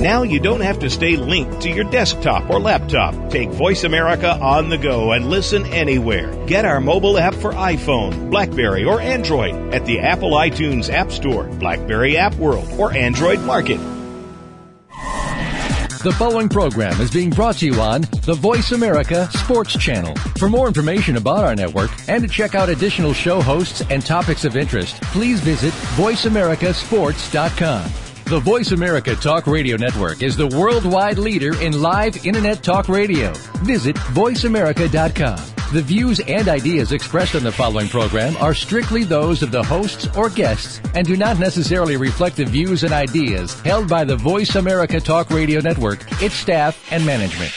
Now you don't have to stay linked to your desktop or laptop. Take Voice America on the go and listen anywhere. Get our mobile app for iPhone, BlackBerry, or Android at the Apple iTunes App Store, BlackBerry App World, or Android Market. The following program is being brought to you on the Voice America Sports Channel. For more information about our network and to check out additional show hosts and topics of interest, please visit voiceamericasports.com. The Voice America Talk Radio Network is the worldwide leader in live Internet talk radio. Visit voiceamerica.com. The views and ideas expressed on the following program are strictly those of the hosts or guests and do not necessarily reflect the views and ideas held by the Voice America Talk Radio Network, its staff, and management.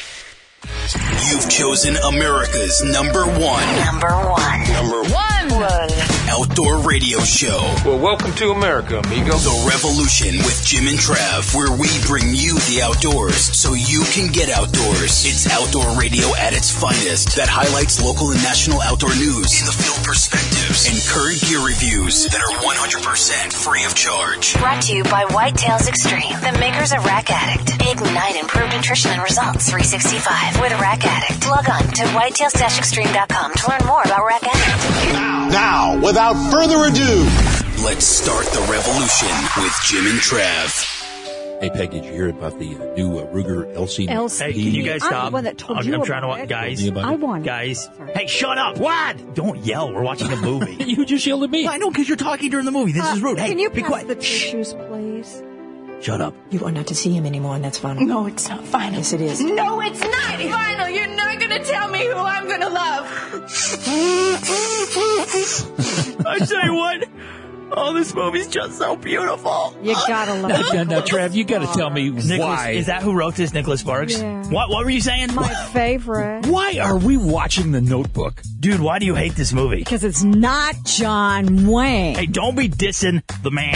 You've chosen America's number one outdoor radio show. Well, welcome to America, amigo. The Revolution with Jim and Trav, where we bring you the outdoors so you can get outdoors. It's outdoor radio at its finest that highlights local and national outdoor news, in the field perspectives, and current gear reviews that are 100% free of charge. Brought to you by Whitetails Extreme, the makers of Rack Addict. Ignite improved nutrition and results 365 with Rack Addict. Log on to whitetails-extreme.com to learn more about Rack Addict. Now, without further ado, let's start the revolution with Jim and Trav. Hey, Peggy, did you hear about the new Ruger LCP? Hey, can you guys stop? I'm the one that told you. I'm trying to watch. Guys, I won. Guys. Sorry. Hey, shut up. What? Don't yell. We're watching a movie. You just yelled at me. I know, because you're talking during the movie. This is rude. Hey, can you be pass quiet. The tissues, please? Shut up. You are not to see him anymore, and that's final. No, it's not final. Yes, it is. No, it's not final. You're not going to tell me who I'm going to love. I tell you what. Oh, this movie's just so beautiful. You gotta love it. No, Trav, you gotta tell me why. Is that who wrote this, Nicholas Sparks? Yeah. What were you saying? My favorite. Why are we watching The Notebook? Dude, why do you hate this movie? Because it's not John Wayne. Hey, don't be dissing the man.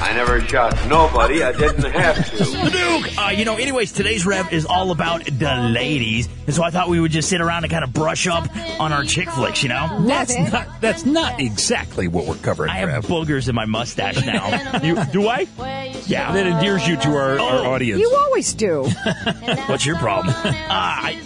I never shot nobody. I didn't have to. Duke! Anyways, today's rev is all about the ladies, and so I thought we would just sit around and kind of brush up on our chick flicks, you know? That's not exactly what we're covering, Rev. I have boogers in my mustache now. Do I? Yeah. That endears you to our audience. You always do. What's your problem?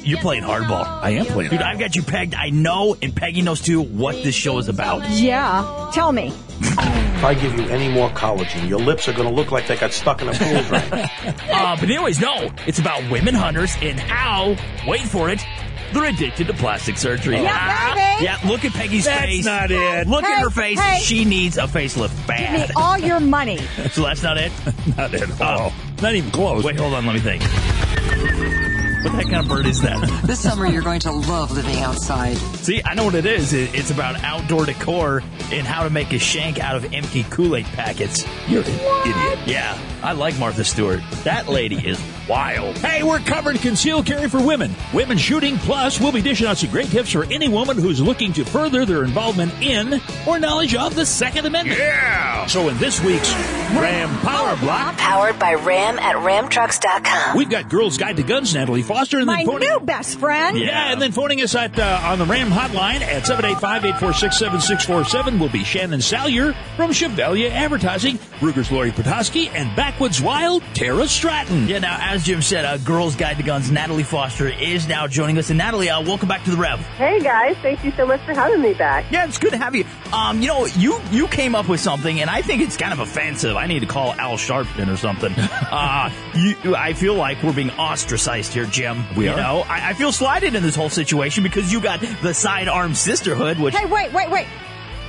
You're playing hardball. I am playing hardball. Dude, I've got you pegged. I know, and Peggy knows, too, what this show is about. Yeah. Tell me. If I give you any more collagen, your lips are going to look like they got stuck in a pool drain. But anyways, no. It's about women hunters and how, wait for it, they're addicted to plastic surgery. Yeah, baby. Yeah, look at Peggy's face. That's not it. Look at her face. Hey. She needs a facelift bad. Give me all your money. So that's not it? Not at all. Not even close. Wait, hold on. Let me think. What that kind of bird is that? This summer, you're going to love living outside. See, I know what it is. It's about outdoor decor and how to make a shank out of empty Kool-Aid packets. You're an idiot. Yeah, I like Martha Stewart. That lady is wild. Hey, we're covering concealed carry for women. Women shooting, plus we'll be dishing out some great tips for any woman who's looking to further their involvement in or knowledge of the Second Amendment. Yeah! So in this week's Ram Power Block, powered by Ram at ramtrucks.com, we've got Girls Guide to Guns, Natalie Foster, and then my new best friend. Yeah, and then phoning us at on the Ram hotline at 785-846-7647 will be Shannon Salyer from Chevalier Advertising, Ruger's Lori Petoskey, and Backwoods Wild, Tara Stratton. Yeah, now, as Jim said, Girls Guide to Guns, Natalie Foster is now joining us. And Natalie, welcome back to the Rev. Hey, guys. Thank you so much for having me back. Yeah, it's good to have you. You came up with something, and I think it's kind of offensive. I need to call Al Sharpton or something. I feel like we're being ostracized here, Jim. We are. Know, I feel slighted in this whole situation because you got the Sidearm Sisterhood, which... Hey, wait.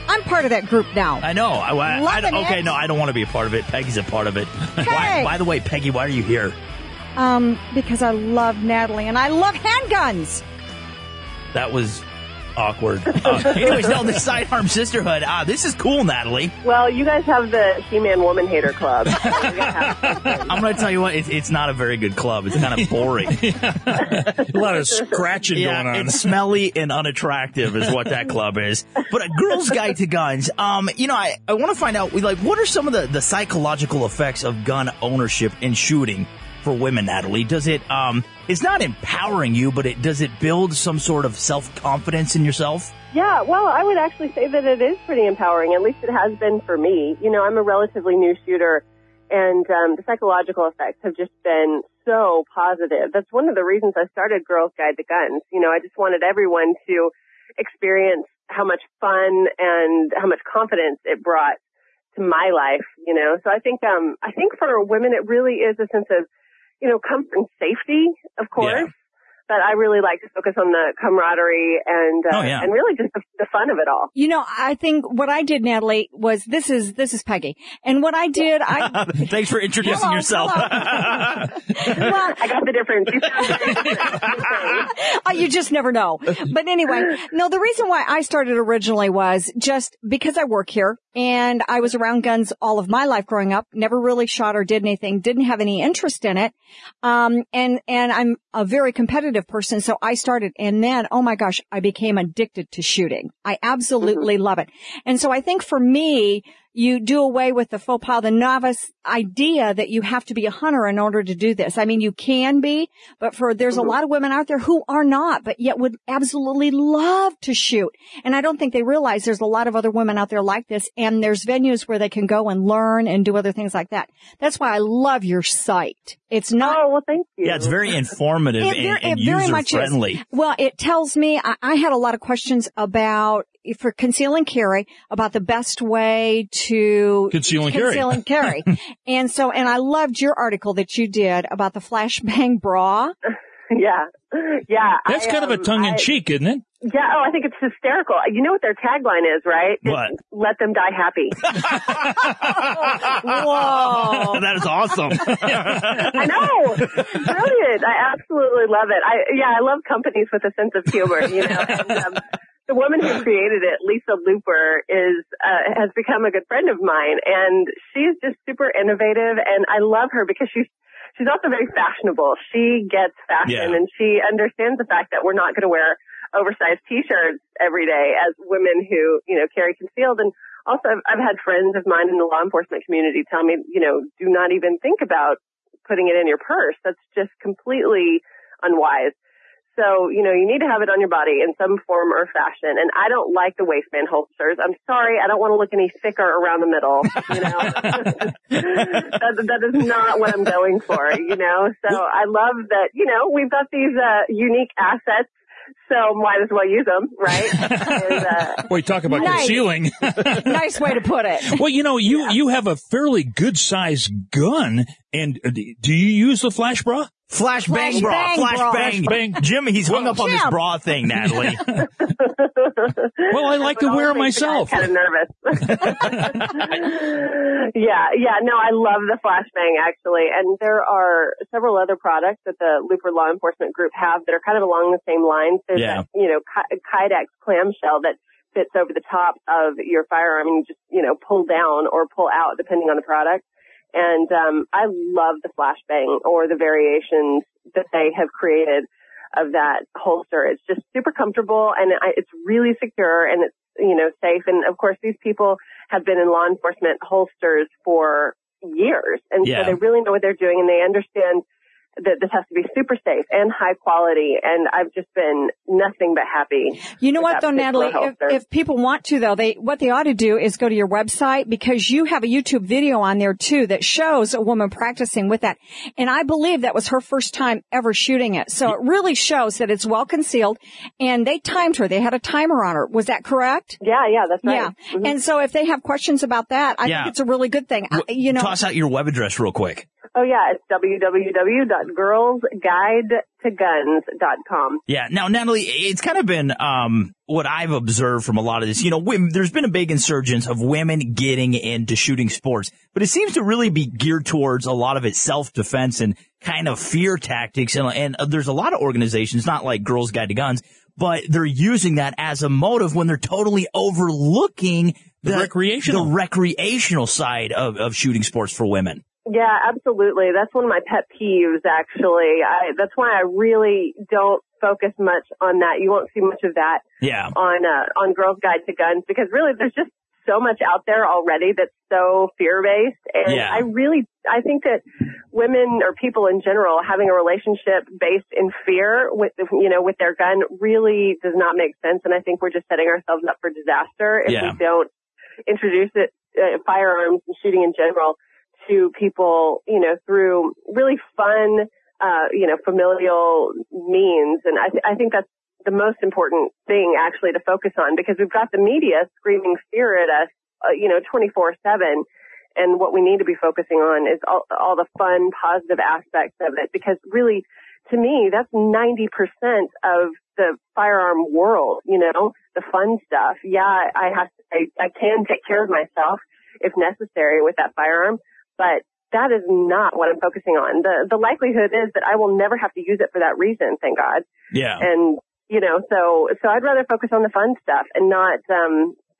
I'm part of that group now. I know. I don't want to be a part of it. Peggy's a part of it. Hey. By the way, Peggy, why are you here? Because I love Natalie and I love handguns. That was... awkward. Anyways, no, the Sidearm Sisterhood. This is cool, Natalie. Well, you guys have the He-Man Woman Hater Club. I'm going to tell you what, it's not a very good club. It's kind of boring. A lot of scratching going on. It's smelly and unattractive is what that club is. But a Girl's Guide to Guns. I want to find out, what are some of the psychological effects of gun ownership and shooting for women, Natalie? Does it... It's not empowering you, but does it build some sort of self-confidence in yourself? Yeah, well, I would actually say that it is pretty empowering. At least it has been for me. You know, I'm a relatively new shooter, And the psychological effects have just been so positive. That's one of the reasons I started Girls Guide to Guns. You know, I just wanted everyone to experience how much fun and how much confidence it brought to my life, you know. So I think for women it really is a sense of, you know, comfort and safety, of course. Yeah. But I really like to focus on the camaraderie and really just the fun of it all. You know, I think what I did, Natalie, was this is Peggy. And what I did, I thanks for introducing yourself. Hello. Well, I got the difference. You just never know. But anyway, no, the reason why I started originally was just because I work here and I was around guns all of my life growing up. Never really shot or did anything. Didn't have any interest in it. And I'm a very competitive person, so I started, and then, oh my gosh, I became addicted to shooting. I absolutely love it. And so I think for me, you do away with the faux pas, the novice idea that you have to be a hunter in order to do this. I mean, you can be, but there's a lot of women out there who are not, but yet would absolutely love to shoot. And I don't think they realize there's a lot of other women out there like this, and there's venues where they can go and learn and do other things like that. That's why I love your site. It's not. Oh, well, thank you. Yeah, it's very informative and user-friendly. Well, it tells me, I had a lot of questions about, for conceal and carry, about the best way to conceal and carry. And I loved your article that you did about the Flashbang bra. Yeah. That's kind of a tongue-in-cheek, isn't it? Yeah, I think it's hysterical. You know what their tagline is, right? What? It's, let them die happy. Whoa. That is awesome. I know. Brilliant. I absolutely love it. I love companies with a sense of humor, you know. And, the woman who created it, Lisa Looper, has become a good friend of mine, and she's just super innovative, and I love her because she's also very fashionable. She gets fashion, and she understands the fact that we're not going to wear oversized T-shirts every day as women who, you know, carry concealed. And also, I've had friends of mine in the law enforcement community tell me, you know, do not even think about putting it in your purse. That's just completely unwise. So, you know, you need to have it on your body in some form or fashion. And I don't like the waistband holsters. I'm sorry. I don't want to look any thicker around the middle, you know. That is not what I'm going for, you know. So I love that, you know, we've got these unique assets. So might as well use them, right? Well, you talk about concealing. Nice way to put it. Well, you know, you have a fairly good-sized gun, and do you use the flash bra? Flashbang bra. Flashbang. Jimmy, he's hung up on this bra thing, Natalie. Well, I like to wear it myself. I'm kind of nervous. Yeah. No, I love the Flashbang, actually. And there are several other products that the Looper Law Enforcement Group have that are kind of along the same lines. There's that, you know, Kydex clamshell that fits over the top of your firearm and you just, you know, pull down or pull out depending on the product. And I love the Flashbang or the variations that they have created of that holster. It's just super comfortable and it's really secure and it's, you know, safe. And of course, these people have been in law enforcement holsters for years. And so they really know what they're doing and they understand that this has to be super safe and high quality, and I've just been nothing but happy. You know what, though, Natalie? If people want to, though, what they ought to do is go to your website because you have a YouTube video on there, too, that shows a woman practicing with that. And I believe that was her first time ever shooting it. So it really shows that it's well concealed, and they timed her. They had a timer on her. Was that correct? Yeah, that's right. Yeah. Mm-hmm. And so if they have questions about that, I think it's a really good thing. You know, toss out your web address real quick. Oh, yeah. It's www.girlsguidetoguns.com. Yeah. Now, Natalie, it's kind of been what I've observed from a lot of this. You know, there's been a big insurgence of women getting into shooting sports, but it seems to really be geared towards a lot of it self-defense and kind of fear tactics. And there's a lot of organizations, not like Girls Guide to Guns, but they're using that as a motive when they're totally overlooking the recreational side of shooting sports for women. Yeah, absolutely. That's one of my pet peeves, actually. That's why I really don't focus much on that. You won't see much of that on Girls Guide to Guns because really there's just so much out there already that's so fear-based. And I think that women or people in general having a relationship based in fear with their gun really does not make sense. And I think we're just setting ourselves up for disaster if we don't introduce firearms and shooting in general to people, you know, through really fun, you know, familial means. And I think that's the most important thing actually to focus on, because we've got the media screaming fear at us, you know, 24/7. And what we need to be focusing on is all the fun, positive aspects of it, because really, to me, that's 90% of the firearm world, you know, the fun stuff. Yeah, I can take care of myself if necessary with that firearm, but that is not what I'm focusing on. The likelihood is that I will never have to use it for that reason, thank God. Yeah. And, you know, so I'd rather focus on the fun stuff and not,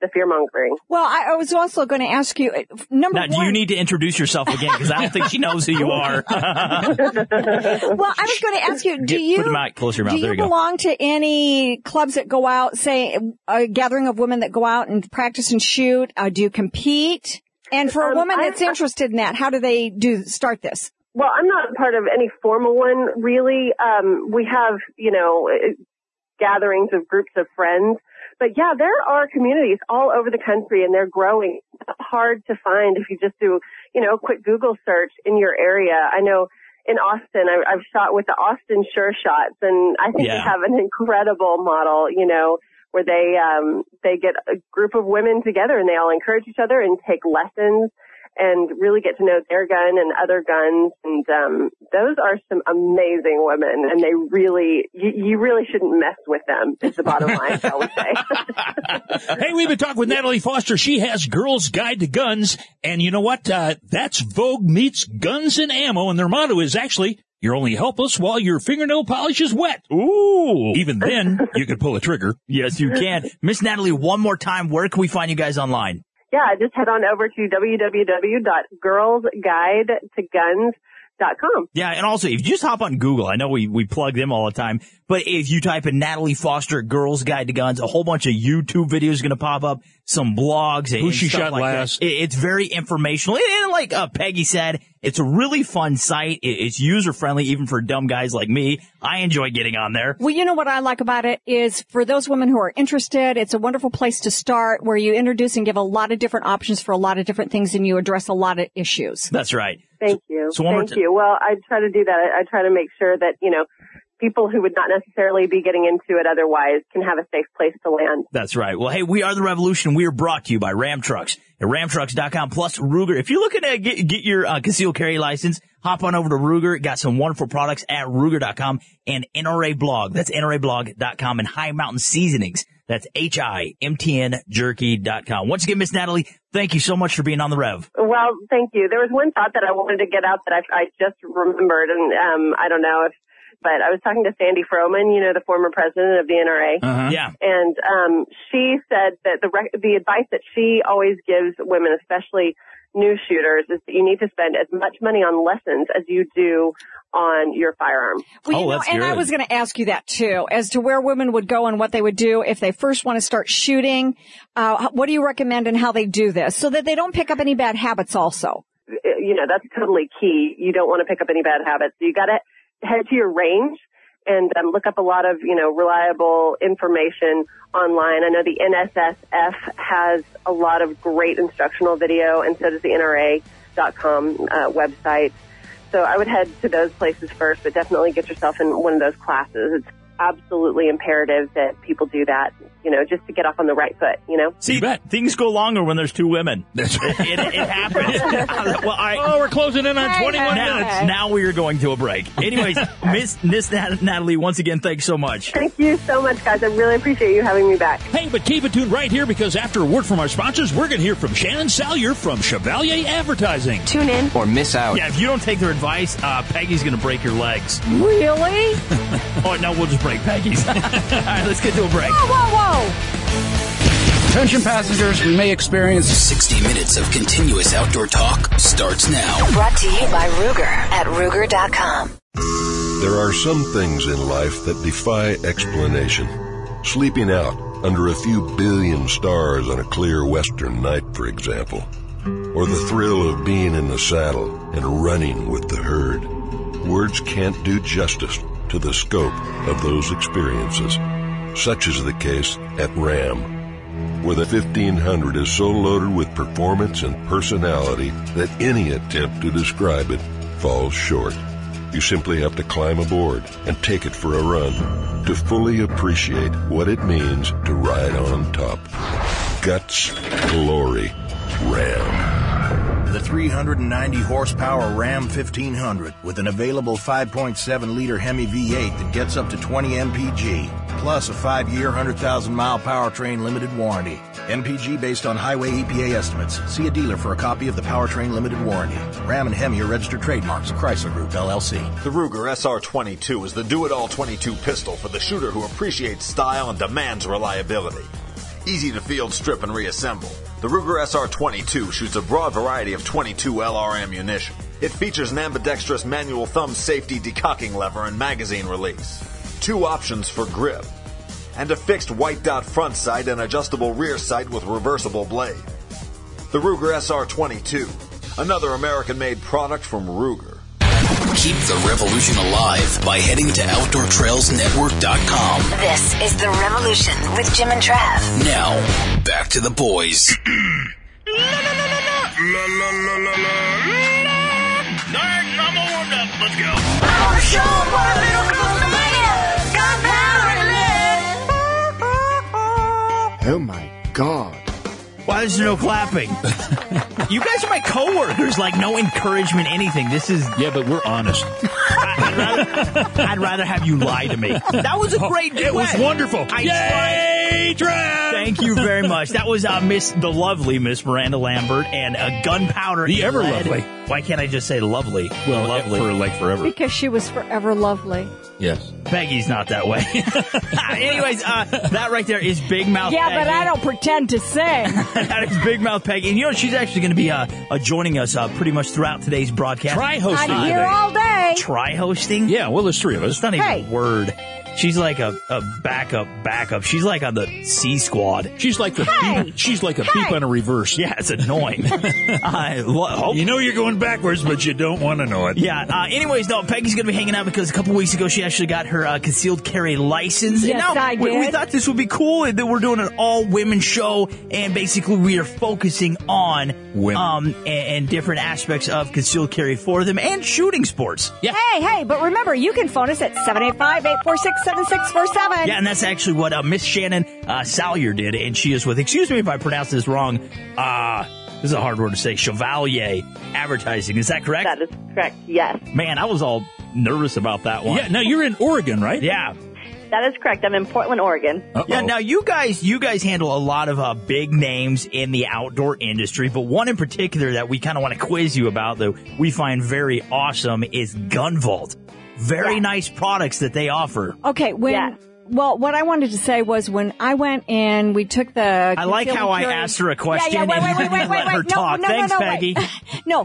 the fear-mongering. Well, I was also going to ask you, number one... Now, you need to introduce yourself again, because I don't think she knows who you are. Well, I was going to ask you, do you belong to any clubs that go out, say, a gathering of women that go out and practice and shoot? Do you compete? And for a woman that's interested in that, how do they start this? Well, I'm not part of any formal one, really. We have, you know, gatherings of groups of friends. But, yeah, there are communities all over the country, and they're growing. It's hard to find if you just do, you know, a quick Google search in your area. I know in Austin, I've shot with the Austin Sure Shots, and I think they have an incredible model, you know, where they get a group of women together, and they all encourage each other and take lessons and really get to know their gun and other guns. And those are some amazing women, and they really, you really shouldn't mess with them, is the bottom line, I would say. Hey, we've been talking with Natalie Foster. She has Girls Guide to Guns, and you know what? That's Vogue meets Guns and Ammo, and their motto is actually, you're only helpless while your fingernail polish is wet. Ooh. Even then, you can pull a trigger. Yes, you can. Miss Natalie, one more time, where can we find you guys online? Yeah, just head on over to www.girlsguidetoguns.com. Yeah, and also, if you just hop on Google, I know we plug them all the time, but if you type in Natalie Foster, Girls Guide to Guns, a whole bunch of YouTube videos are going to pop up, some blogs, and Who She Shot Last. It's very informational. And like Peggy said, it's a really fun site. It's user-friendly, even for dumb guys like me. I enjoy getting on there. Well, you know what I like about it is for those women who are interested, it's a wonderful place to start where you introduce and give a lot of different options for a lot of different things, and you address a lot of issues. That's right. Thank you. Well, I try to do that. I try to make sure that, you know, people who would not necessarily be getting into it otherwise can have a safe place to land. That's right. Well, hey, we are the revolution. We are brought to you by Ram Trucks at ramtrucks.com plus Ruger. If you're looking to get your concealed carry license, hop on over to Ruger. Got some wonderful products at ruger.com and NRA blog. That's nrablog.com and High Mountain Seasonings. That's HIMTNJerky.com. Once again, Miss Natalie, thank you so much for being on the Rev. Well, thank you. There was one thought that I wanted to get out that I just remembered, and I don't know if, but I was talking to Sandy Frohman, you know, the former president of the NRA. Uh-huh. Yeah. And she said that the advice that she always gives women, especially new shooters, is that you need to spend as much money on lessons as you do on your firearm. Well, you know, that's good. And I was going to ask you that, too, as to where women would go and what they would do if they first want to start shooting. What do you recommend and how they do this so that they don't pick up any bad habits also? You know, that's totally key. You don't want to pick up any bad habits. You got to head to your range and look up a lot of, you know, reliable information online. I know the NSSF has a lot of great instructional video, and so does the NRA.com website. So I would head to those places first, but definitely get yourself in one of those classes. It's absolutely imperative that people do that, you know, just to get off on the right foot, you know? See, things go longer when there's two women. That's right. It happens. Well, we're closing in on 21 minutes. Now we are going to a break. Anyways, Miss Natalie, once again, thanks so much. Thank you so much, guys. I really appreciate you having me back. Hey, but keep it tuned right here, because after a word from our sponsors, we're going to hear from Shannon Salyer from Chevalier Advertising. Tune in or miss out. Yeah, if you don't take their advice, Peggy's going to break your legs. Really? Oh, no, we'll just break Peggy's. All right, let's get to a break. Whoa. Attention passengers, we may experience 60 minutes of continuous outdoor talk starts now. Brought to you by Ruger at Ruger.com. There are some things in life that defy explanation. Sleeping out under a few billion stars on a clear western night, for example. Or the thrill of being in the saddle and running with the herd. Words can't do justice to the scope of those experiences. Such is the case at Ram. where the 1500 is so loaded with performance and personality that any attempt to describe it falls short. You simply have to climb aboard and take it for a run to fully appreciate what it means to ride on top. Guts, glory, Ram. The 390-horsepower Ram 1500 with an available 5.7-liter Hemi V8 that gets up to 20 mpg, plus a 5-year, 100,000-mile powertrain limited warranty. MPG based on highway EPA estimates. See a dealer for a copy of the Powertrain Limited Warranty. Ram and Hemi are registered trademarks of Chrysler Group, LLC. The Ruger SR-22 is the do-it-all 22 pistol for the shooter who appreciates style and demands reliability. Easy to field, strip, and reassemble. The Ruger SR-22 shoots a broad variety of 22 LR ammunition. It features an ambidextrous manual thumb safety decocking lever and magazine release. 2 options for grip, and a fixed white dot front sight and adjustable rear sight with reversible blade. The Ruger SR-22, another American-made product from Ruger. Keep the revolution alive by heading to OutdoorTrailsNetwork.com. This is The Revolution with Jim and Trav. Now, back to the boys. Let's go. I want to show my little girls the man. Gunpowder and lead. Oh, my God. Why is there no clapping? You guys are my coworkers. Like, no encouragement, anything. This is... Yeah, but we're honest. I'd rather have you lie to me. That was a great duet. It was wonderful. Yay, Trav! Thank you very much. That was the lovely Miss Miranda Lambert and Gunpowder. The ever lead. Lovely. Why can't I just say lovely? Well, lovely. For, like, forever. Because she was forever lovely. Yes. Peggy's not that way. Anyways, that right there is Big Mouth Peggy. Yeah, but I don't pretend to sing. That is Big Mouth Peggy. And, you know, she's actually going to be joining us pretty much throughout today's broadcast. Try hosting. I'm here all day. Try hosting? Yeah, well, there's 3 of us. It's not even a word. She's like a backup. She's like on the C squad. She's like the beep. She's like a beep on a reverse. Yeah, it's annoying. You know you're going backwards, but you don't want to know it. Yeah. Anyways, no, Peggy's going to be hanging out because a couple weeks ago she actually got her concealed carry license. Yes, and now, I did. We thought this would be cool and that we're doing an all women show, and basically we are focusing on women and different aspects of concealed carry for them and shooting sports. Yeah. Hey, but remember you can phone us at 785-846. 7647. Yeah, and that's actually what Miss Shannon Salyer did, and she is with, excuse me if I pronounce this wrong, this is a hard word to say, Chevalier Advertising. Is that correct? That is correct, yes. Man, I was all nervous about that one. Yeah, now you're in Oregon, right? Yeah. That is correct. I'm in Portland, Oregon. Uh-oh. Yeah, now you guys handle a lot of big names in the outdoor industry, but one in particular that we kind of want to quiz you about that we find very awesome is GunVault. Very nice products that they offer. Okay, well, what I wanted to say was when I went in, we took the... I like how I asked her a question and let her talk. Thanks, Peggy. No,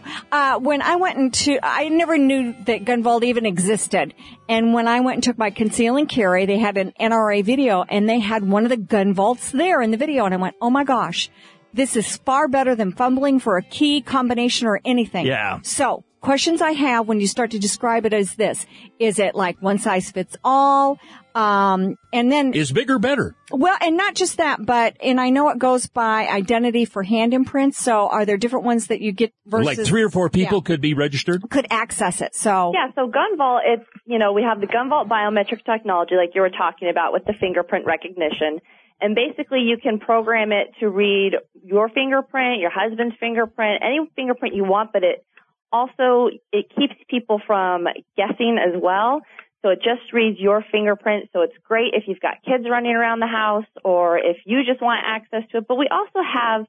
when I went into... I never knew that GunVault even existed. And when I went and took my conceal and carry, they had an NRA video, and they had one of the GunVaults there in the video. And I went, oh, my gosh, this is far better than fumbling for a key combination or anything. Yeah. So... Questions I have when you start to describe it as this. Is it like one size fits all? And then... Is bigger better? Well, and not just that, but... And I know it goes by identity for hand imprints, so are there different ones that you get versus... Like 3 or 4 people could be registered? Could access it, so... Yeah, so GunVault, it's, you know, we have the GunVault biometric technology like you were talking about with the fingerprint recognition. And basically you can program it to read your fingerprint, your husband's fingerprint, any fingerprint you want, but it... Also, it keeps people from guessing as well. So it just reads your fingerprint. So it's great if you've got kids running around the house or if you just want access to it. But we also have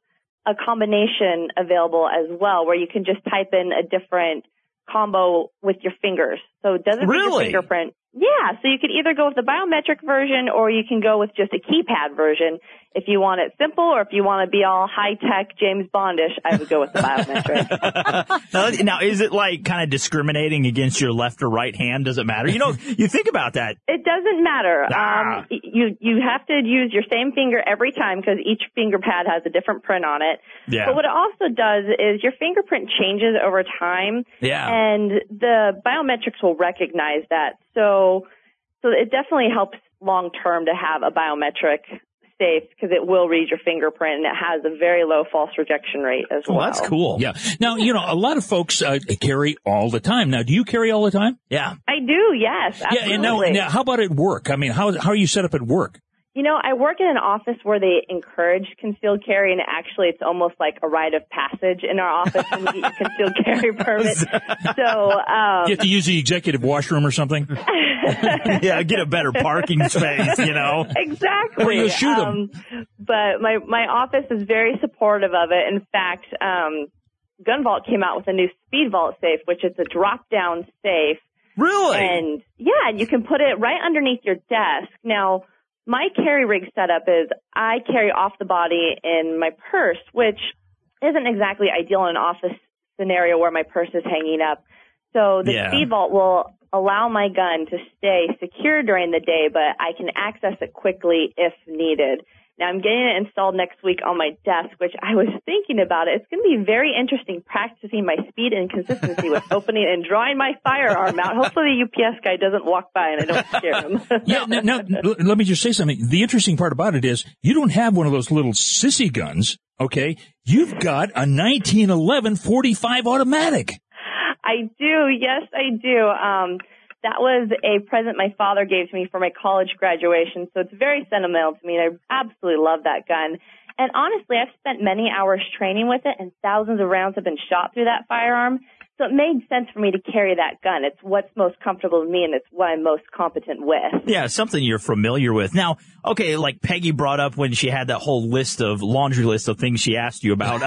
a combination available as well where you can just type in a different combo with your fingers. So it doesn't read your fingerprint. Yeah, so you could either go with the biometric version or you can go with just a keypad version. If you want it simple or if you want to be all high-tech James Bondish, I would go with the biometric. Now, is it like kind of discriminating against your left or right hand? Does it matter? You know, you think about that. It doesn't matter. You have to use your same finger every time because each finger pad has a different print on it. Yeah. But what it also does is your fingerprint changes over time. Yeah. And the biometrics will recognize that. So it definitely helps long-term to have a biometric safe because it will read your fingerprint, and it has a very low false rejection rate as well. Oh, that's cool. Yeah. Now, you know, a lot of folks carry all the time. Now, do you carry all the time? Yeah. I do, yes. Absolutely. Yeah, and now, how about at work? I mean, how are you set up at work? You know, I work in an office where they encourage concealed carry, and actually it's almost like a rite of passage in our office when we get your concealed carry permit. So, you have to use the executive washroom or something? Yeah, get a better parking space, you know? Exactly. Or you'll shoot them. But my office is very supportive of it. In fact, GunVault came out with a new Speed Vault safe, which is a drop-down safe. Really? And, yeah, and you can put it right underneath your desk. Now, my carry rig setup is I carry off the body in my purse, which isn't exactly ideal in an office scenario where my purse is hanging up. So the Speed Vault will allow my gun to stay secure during the day, but I can access it quickly if needed. Now, I'm getting it installed next week on my desk, which I was thinking about it. It's going to be very interesting practicing my speed and consistency with opening and drawing my firearm out. Hopefully the UPS guy doesn't walk by and I don't scare him. Yeah, now, let me just say something. The interesting part about it is you don't have one of those little sissy guns, okay? You've got a 1911 .45 automatic. I do. Yes, I do. That was a present my father gave to me for my college graduation, so it's very sentimental to me, and I absolutely love that gun. And honestly, I've spent many hours training with it, and thousands of rounds have been shot through that firearm, so it made sense for me to carry that gun. It's what's most comfortable to me, and it's what I'm most competent with. Yeah, something you're familiar with. Now, okay, like Peggy brought up when she had that whole laundry list of things she asked you about.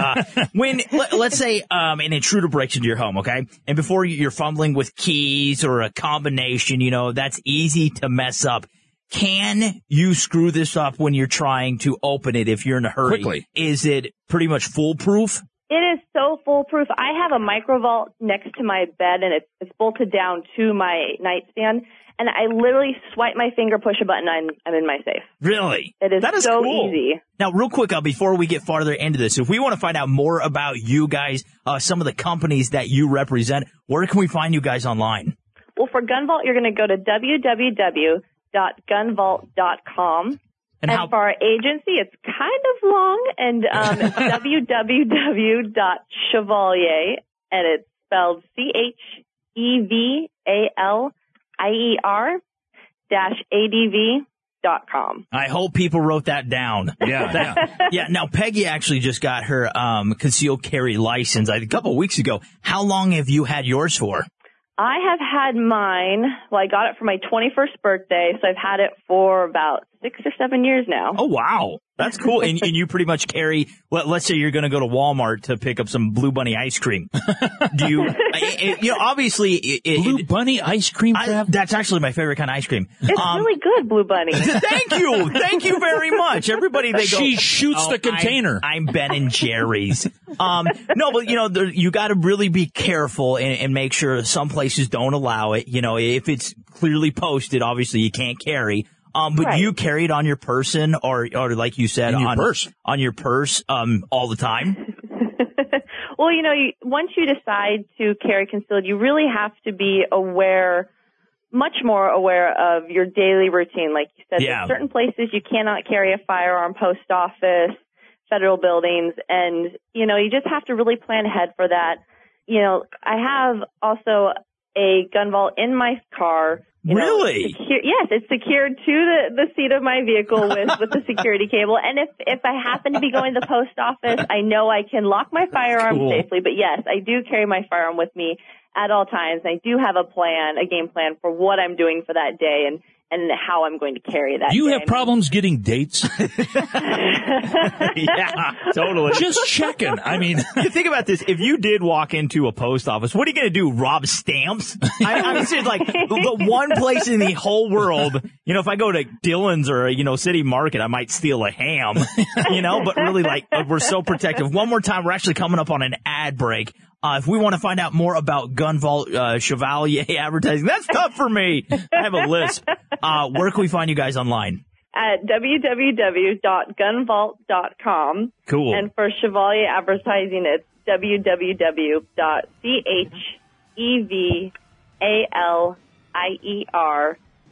When, let's say, an intruder breaks into your home, okay? And before you're fumbling with keys or a combination, you know, that's easy to mess up. Can you screw this up when you're trying to open it if you're in a hurry? Quickly. Is it pretty much foolproof? It is so foolproof. I have a microvault next to my bed, and it's bolted down to my nightstand. And I literally swipe my finger, push a button, and I'm in my safe. Really? It is, that is so cool. Easy. Now, real quick, before we get farther into this, if we want to find out more about you guys, some of the companies that you represent, where can we find you guys online? Well, for GunVault, you're going to go to www.gunvault.com. And for our agency, it's kind of long, and it's www.chevalier, and it's spelled chevalier-adv.com. I hope people wrote that down. Yeah. Now, Peggy actually just got her concealed carry license a couple of weeks ago. How long have you had yours for? I have had mine, well, I got it for my 21st birthday, so I've had it for about 6 or 7 years now. Oh, wow. That's cool. And you pretty much carry, well, let's say you're going to go to Walmart to pick up some Blue Bunny ice cream. Do you, obviously. Blue Bunny ice cream? That's actually my favorite kind of ice cream. It's really good, Blue Bunny. Thank you. Thank you very much. Everybody, they go. She shoots the container. I'm Ben and Jerry's. No, but, you know, you got to really be careful and make sure some places don't allow it. You know, if it's clearly posted, obviously you can't carry. But right. You carry it on your person or like you said, on your purse, all the time? Well, you know, once you decide to carry concealed, you really have to be aware, much more aware of your daily routine. Like you said, there's certain places you cannot carry a firearm, post office, federal buildings. And, you know, you just have to really plan ahead for that. You know, I have also a GunVault in my car. Really? Yes, it's secured to the seat of my vehicle with the security cable. And if I happen to be going to the post office, I know I can lock my firearm safely. But yes, I do carry my firearm with me at all times. I do have a game plan for what I'm doing for that day and how I'm going to carry that. You have problems getting dates? Yeah, totally. Just checking. I mean, think about this. If you did walk into a post office, what are you going to do, rob stamps? I'm serious, like, the one place in the whole world, you know, if I go to Dillon's or, you know, City Market, I might steal a ham, you know, but really, like, we're so protective. One more time, we're actually coming up on an ad break. If we want to find out more about GunVault, Chevalier Advertising, that's tough for me. I have a lisp. Where can we find you guys online? At www.gunvault.com. Cool. And for Chevalier Advertising, it's www.chevalier.com.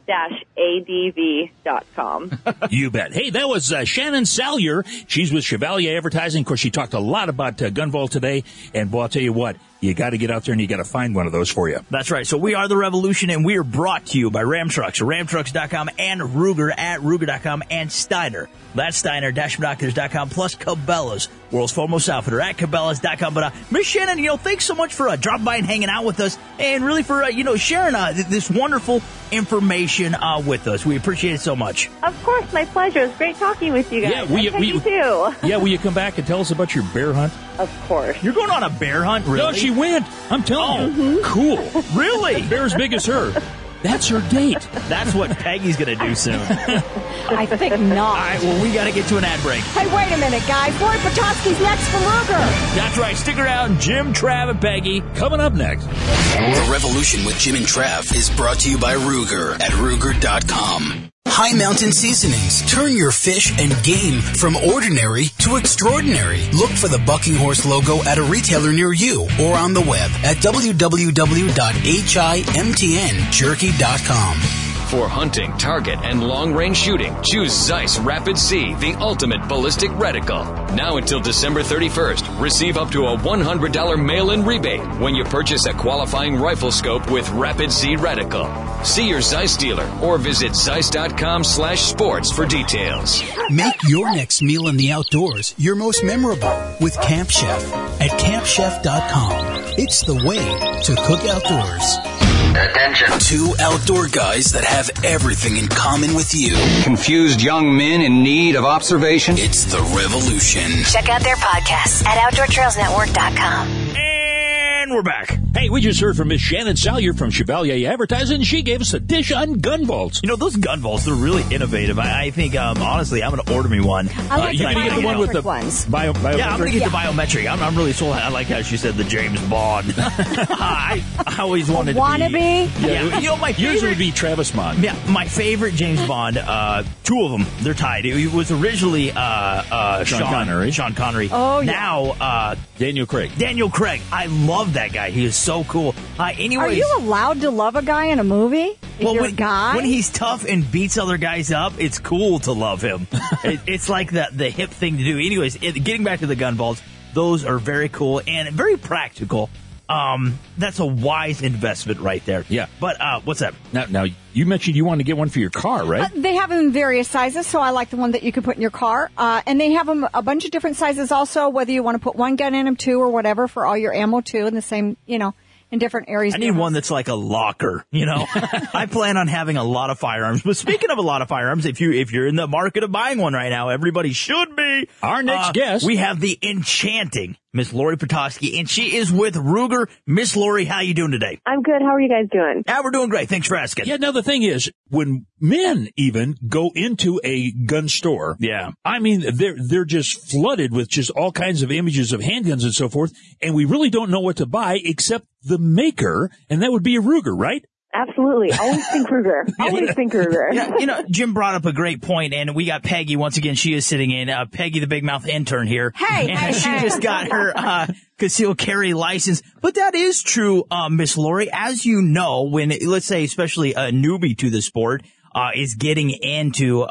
adv.com. You bet. Hey, that was Shannon Salyer. She's with Chevalier Advertising. Of course, she talked a lot about GunVault today. And, boy, I'll tell you what, you got to get out there and you got to find one of those for you. That's right. So we are the revolution, and we are brought to you by Ram Trucks, ramtrucks.com, and Ruger at ruger.com, and Steiner. That's Steiner-Binoculars.com, plus Cabela's, world's foremost outfitter, at cabelas.com. But, Miss Shannon, you know, thanks so much for dropping by and hanging out with us, and really for, sharing this wonderful information with us. We appreciate it so much. Of course, my pleasure. It was great talking with you guys. Yeah, you too. Yeah, will you come back and tell us about your bear hunt? Of course. You're going on a bear hunt, really? No, she went. I'm telling you. Cool. Really? Bear as big as her. That's her date. That's what Peggy's going to do soon. I think not. All right, well, we got to get to an ad break. Hey, wait a minute, guys. Lori Petoskey's next for Ruger. That's right. Stick around. Jim, Trav, and Peggy coming up next. The Revolution with Jim and Trav is brought to you by Ruger at Ruger.com. High Mountain Seasonings. Turn your fish and game from ordinary to extraordinary. Look for the Bucking Horse logo at a retailer near you or on the web at www.himtnjerky.com. For hunting, target, and long-range shooting, choose Zeiss Rapid C, the ultimate ballistic reticle. Now until December 31st, receive up to a $100 mail-in rebate when you purchase a qualifying rifle scope with Rapid C reticle. See your Zeiss dealer or visit zeiss.com/sports for details. Make your next meal in the outdoors your most memorable with Camp Chef at campchef.com. It's the way to cook outdoors. Attention. Two outdoor guys that have everything in common with you. Confused young men in need of observation. It's the revolution. Check out their podcasts at OutdoorTrailsNetwork.com. And we're back. Hey, we just heard from Miss Shannon Salyer from Chevalier Advertising. She gave us a dish on GunVaults. You know, those GunVaults, they're really innovative. I think, honestly, I'm going to order me one. I like the biometric ones. I'm going to get the biometric. I'm really sold. I like how she said the James Bond. I always wanted to be. Wannabe? Yeah. You know, my favorite. Yours would be Travis Bond. Yeah, my favorite James Bond, two of them, they're tied. It was originally Sean Connery. Oh, yeah. Now, Daniel Craig. I love that guy. He is so cool. Anyways, are you allowed to love a guy in a movie? When he's tough and beats other guys up, it's cool to love him. It's like the hip thing to do. Anyways, getting back to the GunVaults, those are very cool and very practical. That's a wise investment right there. Yeah. But what's that? Now, you mentioned you wanted to get one for your car, right? They have them in various sizes, so I like the one that you can put in your car. And they have them a bunch of different sizes also, whether you want to put one gun in them, two, or whatever, for all your ammo, too, in the same, in different areas. I need one that's like a locker, I plan on having a lot of firearms. But speaking of a lot of firearms, if you're in the market of buying one right now, everybody should be. Our next guest. We have the enchanting Miss Lori Petoskey, and she is with Ruger. Miss Lori, how you doing today? I'm good. How are you guys doing? Yeah, we're doing great. Thanks for asking. Yeah, now the thing is, when men even go into a gun store, I mean, they're just flooded with just all kinds of images of handguns and so forth, and we really don't know what to buy except the maker, and that would be a Ruger, right? Absolutely. Always think Ruger. Jim brought up a great point, and we got Peggy once again. She is sitting in. Peggy, the big mouth intern here. Hey, and she just got her concealed carry license. But that is true, Miss Lori. As you know, when, let's say, especially a newbie to the sport is getting into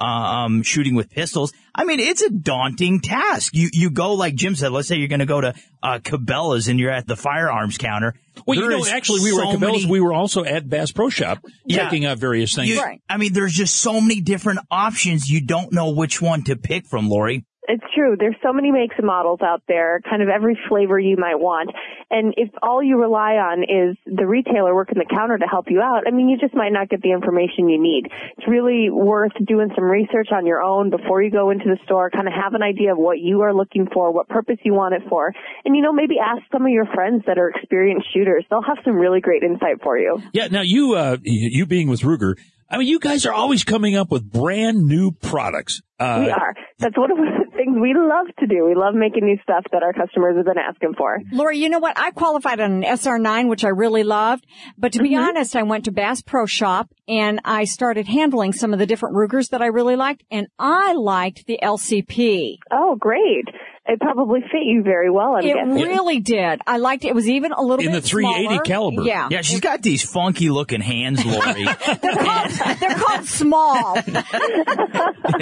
shooting with pistols, I mean, it's a daunting task. You go, like Jim said, let's say you're going to go to Cabela's and you're at the firearms counter. Well, actually, we were at Cabela's. We were also at Bass Pro Shop checking out various things. I mean, there's just so many different options. You don't know which one to pick from, Lori. It's true. There's so many makes and models out there, kind of every flavor you might want. And if all you rely on is the retailer working the counter to help you out, I mean, you just might not get the information you need. It's really worth doing some research on your own before you go into the store, kind of have an idea of what you are looking for, what purpose you want it for. And, maybe ask some of your friends that are experienced shooters. They'll have some really great insight for you. Yeah. Now, you being with Ruger, I mean, you guys are always coming up with brand new products. We are. That's one of the things we love to do. We love making new stuff that our customers have been asking for. Lori, you know what? I qualified on an SR-9, which I really loved. But to be honest, I went to Bass Pro Shop and I started handling some of the different Rugers that I really liked. And I liked the LCP. Oh, great. it probably fit you very well, I'm guessing. It really did. I liked it. It was even a little bit smaller. In the 380 caliber. Yeah. Yeah, she's got these funky-looking hands, Lori. they're called small.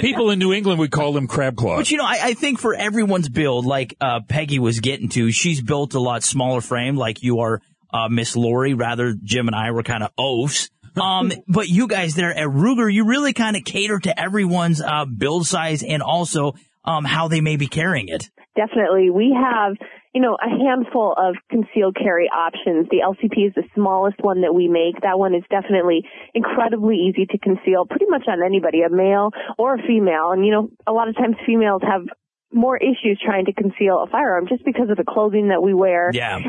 People in New England would call them crab claws. But, you know, I think for everyone's build, like Peggy was getting to, she's built a lot smaller frame, like you are, Miss Lori. Rather, Jim and I were kind of oafs. But you guys there at Ruger, you really kind of cater to everyone's build size and also how they may be carrying it. Definitely. We have, you know, a handful of concealed carry options. The LCP is the smallest one that we make. That one is definitely incredibly easy to conceal pretty much on anybody, a male or a female. And, you know, a lot of times females have more issues trying to conceal a firearm just because of the clothing that we wear. Yeah.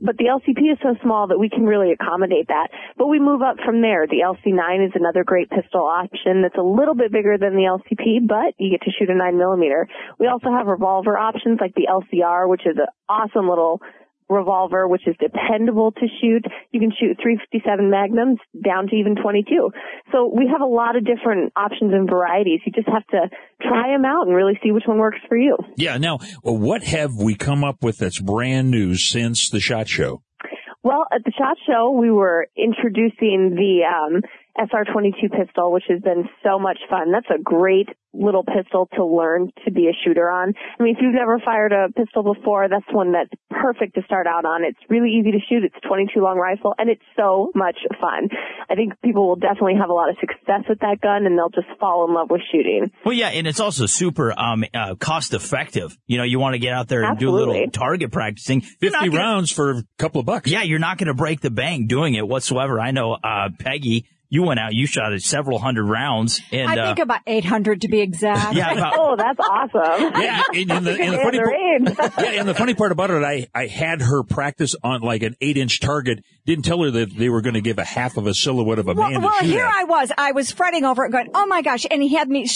But the LCP is so small that we can really accommodate that. But we move up from there. The LC9 is another great pistol option that's a little bit bigger than the LCP, but you get to shoot a 9mm. We also have revolver options like the LCR, which is an awesome little revolver, which is dependable to shoot. You can shoot 357 magnums down to even 22. So we have a lot of different options and varieties. You just have to try them out and really see which one works for you. Yeah. Now, what have we come up with that's brand new since the SHOT Show? Well, at the SHOT Show, we were introducing the SR-22 pistol, which has been so much fun. That's a great little pistol to learn to be a shooter on. I mean, if you've never fired a pistol before, that's one that's perfect to start out on. It's really easy to shoot. It's a 22 long rifle, and it's so much fun. I think people will definitely have a lot of success with that gun, and they'll just fall in love with shooting. Well, yeah, and it's also super cost effective. You know, you want to get out there and do a little target practicing. 50 rounds for a couple of bucks. Yeah, you're not going to break the bank doing it whatsoever. I know Peggy, you went out, you shot several hundred rounds. And, I think about 800 to be exact. Yeah, oh, that's awesome. Yeah, and the funny part about it, I had her practice on like an 8-inch target. Didn't tell her that they were going to give a half of a silhouette of a man. Well, here at. I was fretting over it, going, "Oh my gosh!" And he had me.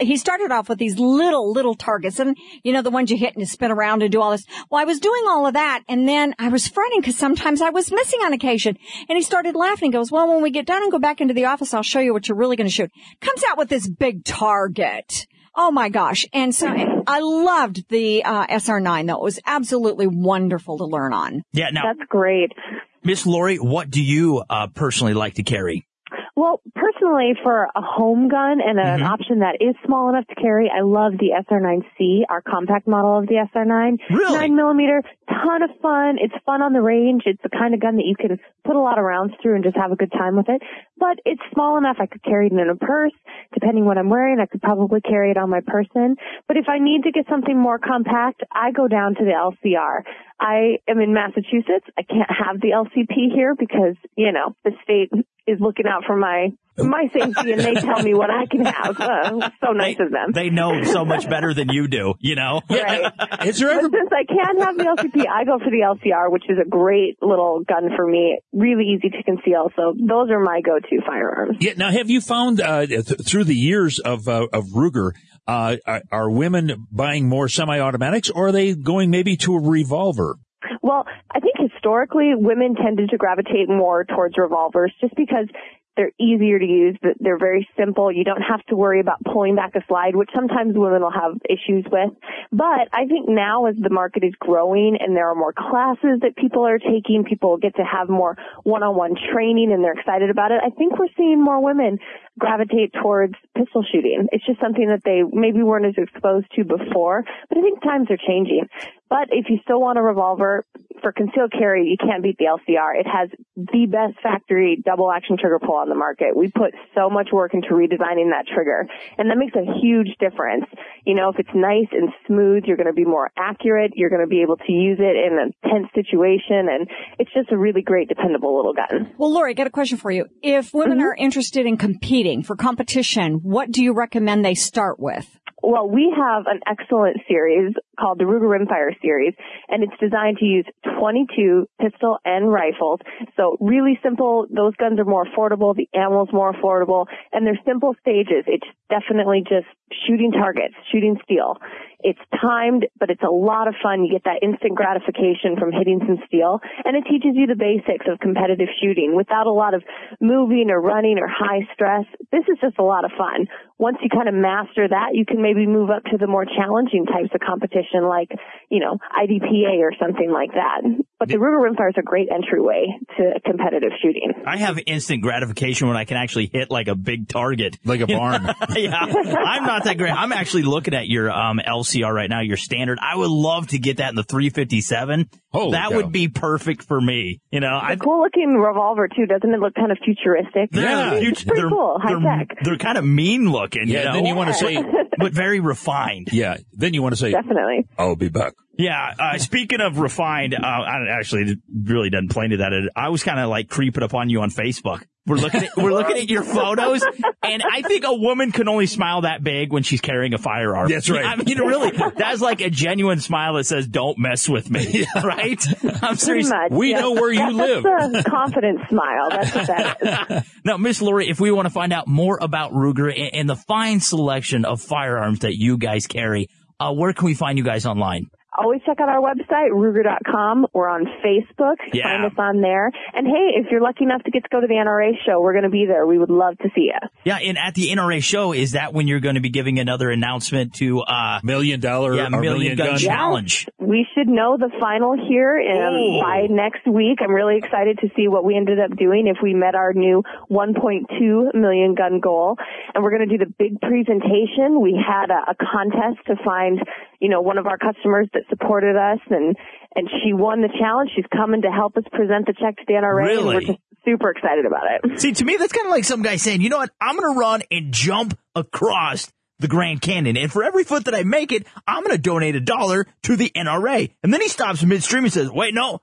He started off with these little targets, and you know the ones you hit and you spin around and do all this. Well, I was doing all of that, and then I was fretting because sometimes I was missing on occasion. And he started laughing. He goes, "Well, when we get done and go back into the office, I'll show you what you're really going to shoot." Comes out with this big target. Oh my gosh. And so I loved the SR9 though. It was absolutely wonderful to learn on. Yeah, no. That's great. Miss Lori, what do you personally like to carry? Well, personally, for a home gun and an option that is small enough to carry, I love the SR9C, our compact model of the SR9. Really? 9mm, ton of fun. It's fun on the range. It's the kind of gun that you can put a lot of rounds through and just have a good time with it. But it's small enough. I could carry it in a purse. Depending what I'm wearing, I could probably carry it on my person. But if I need to get something more compact, I go down to the LCR. I am in Massachusetts. I can't have the LCP here because, you know, the state is looking out for my safety, and they tell me what I can have. So nice of them. They know so much better than you do, you know? Right. But since I can't have the LCP, I go for the LCR, which is a great little gun for me, really easy to conceal. So those are my go-to firearms. Yeah. Now, have you found through the years of Ruger, are women buying more semi-automatics, or are they going maybe to a revolver? Well, I think historically women tended to gravitate more towards revolvers just because they're easier to use, but they're very simple. You don't have to worry about pulling back a slide, which sometimes women will have issues with. But I think now as the market is growing and there are more classes that people are taking, people get to have more one-on-one training and they're excited about it. I think we're seeing more women gravitate towards pistol shooting. It's just something that they maybe weren't as exposed to before, but I think times are changing. But if you still want a revolver for concealed carry, you can't beat the LCR. It has the best factory double action trigger pull on the market. We put so much work into redesigning that trigger, and that makes a huge difference. You know, if it's nice and smooth, you're going to be more accurate. You're going to be able to use it in a tense situation, and it's just a really great, dependable little gun. Well, Lori, I got a question for you. If women are interested in competing for competition, what do you recommend they start with? Well, we have an excellent series called the Ruger Rimfire series, and it's designed to use 22 pistol and rifles. So really simple. Those guns are more affordable. The ammo's more affordable, and they're simple stages. It's definitely just shooting targets, shooting steel. It's timed, but it's a lot of fun. You get that instant gratification from hitting some steel, and it teaches you the basics of competitive shooting without a lot of moving or running or high stress. This is just a lot of fun. once you kind of master that, you can maybe move up to the more challenging types of competition, like, you know, IDPA or something like that. But the Ruger rimfire is a great entryway to competitive shooting. I have instant gratification when I can actually hit like a big target. Like a barn. Yeah. I'm not that great. I'm actually looking at your LCR right now, your standard. I would love to get that in the 357. Holy that cow. Would be perfect for me. You know, it's a cool looking revolver too. Doesn't it look kind of futuristic? Yeah. It's pretty cool. High tech. They're kind of mean looking. Yeah. You know? Then you want to say, but very refined. Yeah. Then you want to say, definitely, I'll be back. Yeah, speaking of refined, it really doesn't play into that. I was kind of like creeping up on you on Facebook. We're looking at your photos, and I think a woman can only smile that big when she's carrying a firearm. That's right. I mean, really, that's like a genuine smile that says, don't mess with me, right? I'm serious. Much, we know where you live. That's a confident smile. That's what that is. Now, Miss Lori, if we want to find out more about Ruger and the fine selection of firearms that you guys carry, where can we find you guys online? Always check out our website, ruger.com. We're on Facebook. Find us on there. And, hey, if you're lucky enough to get to go to the NRA show, we're going to be there. We would love to see you. Yeah, and at the NRA show, is that when you're going to be giving another announcement to Million Gun Challenge? Yeah. We should know the final here by next week. I'm really excited to see what we ended up doing if we met our new 1.2 million gun goal. And we're going to do the big presentation. We had a contest to find, you know, one of our customers that supported us, and she won the challenge. She's coming to help us present the check to the NRA. Really? We're just super excited about it. See, to me, that's kind of like some guy saying, you know what, I'm going to run and jump across the Grand Canyon, and for every foot that I make it, I'm going to donate $1 to the NRA. And then he stops midstream and says, wait a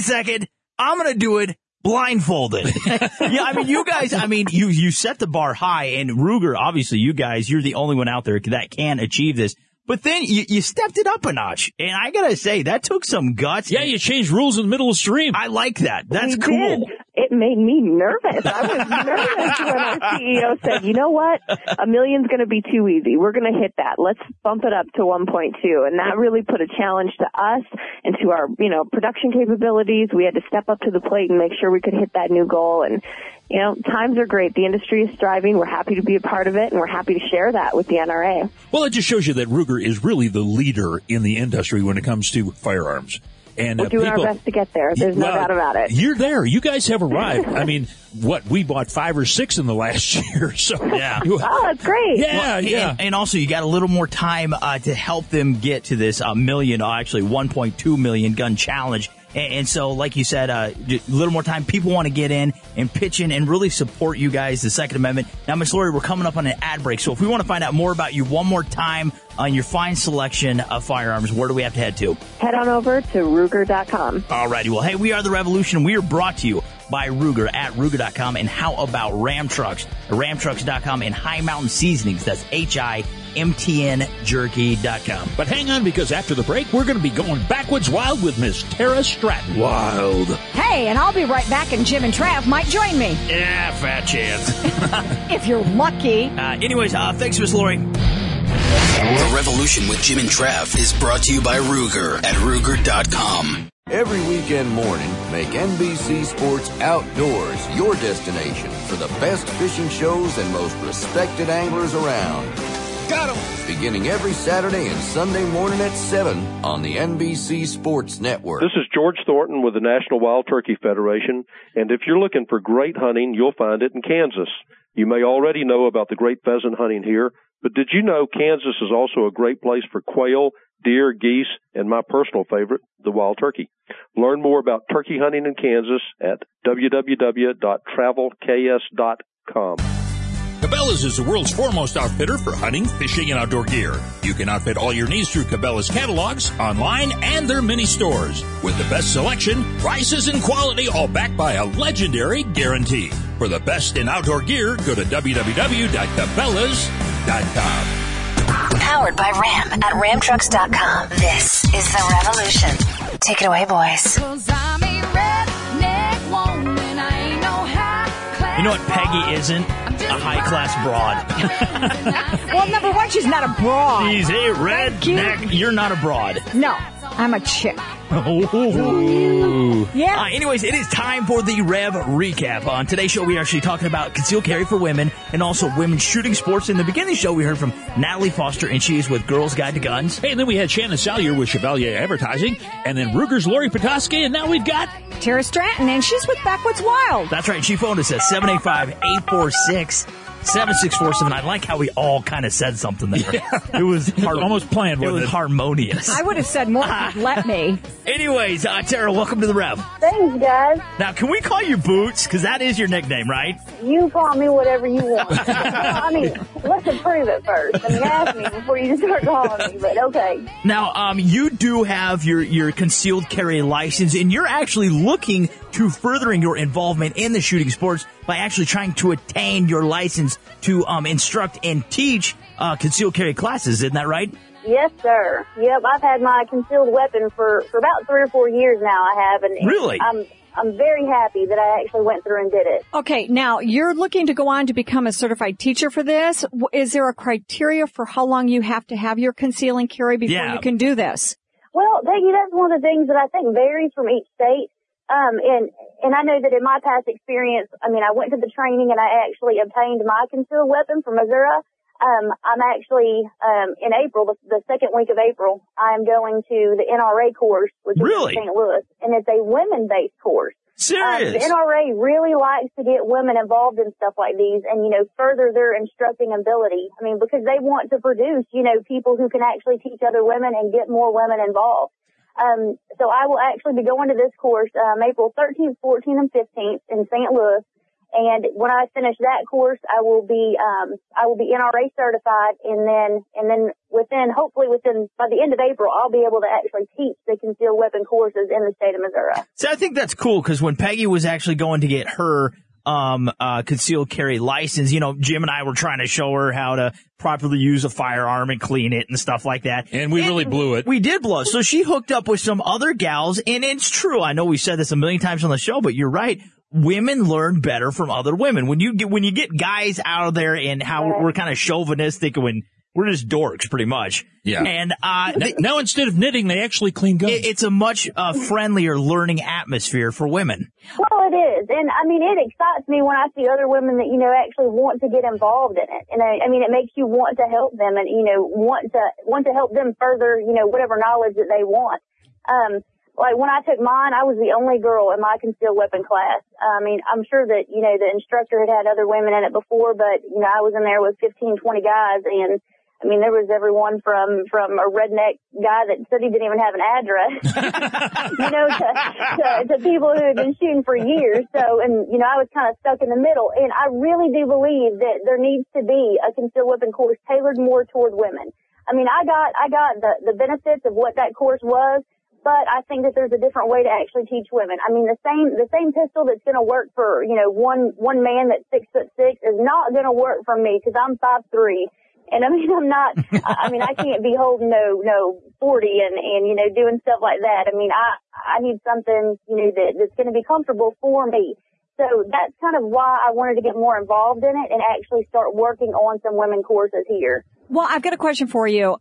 second, I'm going to do it blindfolded. Yeah, I mean, you guys, you set the bar high, and Ruger, obviously, you guys, you're the only one out there that can achieve this. But then you stepped it up a notch, and I gotta say, that took some guts. Yeah, you changed rules in the middle of stream. I like that. That's cool. It made me nervous. I was nervous when our CEO said, you know what? A million's going to be too easy. We're going to hit that. Let's bump it up to 1.2. And that really put a challenge to us and to our, you know, production capabilities. We had to step up to the plate and make sure we could hit that new goal. And, you know, times are great. The industry is thriving. We're happy to be a part of it, and we're happy to share that with the NRA. Well, it just shows you that Ruger is really the leader in the industry when it comes to firearms. And we're doing our best to get there. There's no doubt about it. You're there. You guys have arrived. I mean, we bought 5 or 6 in the last year. So, yeah. Oh, that's great. Yeah, well, yeah. And also, you got a little more time to help them get to this 1.2 million gun challenge. And so, like you said, a little more time. People want to get in and pitch in and really support you guys, the Second Amendment. Now, Ms. Lori, we're coming up on an ad break. So if we want to find out more about you one more time on your fine selection of firearms, where do we have to head to? Head on over to Ruger.com. All righty. Well, hey, we are The Revolution. We are brought to you by Ruger at Ruger.com. And how about Ram Trucks? Ramtrucks.com and High Mountain Seasonings. That's HIMTNJerky.com. But hang on, because after the break, we're going to be going Backwoods Wild with Miss Tara Stratton. Wild. Hey, and I'll be right back, and Jim and Trav might join me. Yeah, fat chance. If you're lucky. Anyways, thanks, Miss Lori. The Revolution with Jim and Trav is brought to you by Ruger at Ruger.com. Every weekend morning, make NBC Sports Outdoors your destination for the best fishing shows and most respected anglers around. Got him! Beginning every Saturday and Sunday morning at 7 on the NBC Sports Network. This is George Thornton with the National Wild Turkey Federation, and if you're looking for great hunting, you'll find it in Kansas. You may already know about the great pheasant hunting here, but did you know Kansas is also a great place for quail, deer, geese, and my personal favorite, the wild turkey. Learn more about turkey hunting in Kansas at www.travelks.com. Cabela's is the world's foremost outfitter for hunting, fishing, and outdoor gear. You can outfit all your needs through Cabela's catalogs, online, and their mini stores. With the best selection, prices, and quality, all backed by a legendary guarantee. For the best in outdoor gear, go to www.cabelas.com. Powered by Ram at ramtrucks.com. This is The Revolution. Take it away, boys. You know what? Peggy isn't a high-class broad. Well, number one, she's not a broad. She's a redneck. You're not a broad. No, I'm a chick. Oh. Yeah. Anyways, it is time for the Rev Recap. On today's show, we are actually talking about concealed carry for women and also women's shooting sports. In the beginning of the show, we heard from Natalie Foster, and she is with Girls Guide to Guns. Hey, and then we had Shannon Salyer with Chevalier Advertising, and then Ruger's Lori Petoskey, and now we've got Tara Stratton, and she's with Backwoods Wild. That's right. She phoned us at 785-846-7647. I like how we all kind of said something there. Yeah. It was almost planned. It was harmonious. I would have said more. Let me. Anyways, Tara, welcome to the Rev. Thanks, guys. Now, can we call you Boots? Because that is your nickname, right? You call me whatever you want. I mean, let's approve it first. I mean, ask me before you start calling me, but okay. Now, you do have your concealed carry license, and you're actually looking to furthering your involvement in the shooting sports by actually trying to attain your license to instruct and teach concealed carry classes. Isn't that right? Yes, sir. Yep, I've had my concealed weapon for about 3 or 4 years now. I have, and really, I'm very happy that I actually went through and did it. Okay, now you're looking to go on to become a certified teacher for this. Is there a criteria for how long you have to have your conceal and carry before you can do this? Well, Peggy, that's one of the things that I think varies from each state. And I know that in my past experience, I mean, I went to the training and I actually obtained my concealed weapon from Missouri. I'm actually, in April, the second week of April, I'm going to the NRA course, which is in St. Louis, and it's a women-based course. Serious? The NRA really likes to get women involved in stuff like these and, you know, further their instructing ability. I mean, because they want to produce, you know, people who can actually teach other women and get more women involved. So I will actually be going to this course, April 13th, 14th, and 15th in St. Louis. And when I finish that course, I will be NRA certified. And then hopefully by the end of April, I'll be able to actually teach the concealed weapon courses in the state of Missouri. So I think that's cool. Cause when Peggy was actually going to get her, concealed carry license, you know, Jim and I were trying to show her how to properly use a firearm and clean it and stuff like that. And we really blew it. We did blow it. So she hooked up with some other gals, and it's true. I know we said this a million times on the show, but you're right. Women learn better from other women. When you get guys out of there and how we're kind of chauvinistic when we're just dorks pretty much. Yeah. And, now instead of knitting, they actually clean guns. It's a much, friendlier learning atmosphere for women. Well, it is. And I mean, it excites me when I see other women that, you know, actually want to get involved in it. And I mean, it makes you want to help them and, you know, want to help them further, you know, whatever knowledge that they want. Like when I took mine, I was the only girl in my concealed weapon class. I mean, I'm sure that, you know, the instructor had other women in it before, but, you know, I was in there with 15, 20 guys, and I mean, there was everyone from a redneck guy that said he didn't even have an address, you know, to people who had been shooting for years. So, and, you know, I was kind of stuck in the middle. And I really do believe that there needs to be a concealed weapon course tailored more toward women. I mean, I got the benefits of what that course was, but I think that there's a different way to actually teach women. I mean, the same pistol that's going to work for, you know, one man that's 6'6" is not going to work for me because I'm 5'3". And I mean, I can't be holding no 40 and, you know, doing stuff like that. I mean, I need something, you know, that's going to be comfortable for me. So that's kind of why I wanted to get more involved in it and actually start working on some women courses here. Well, I've got a question for you.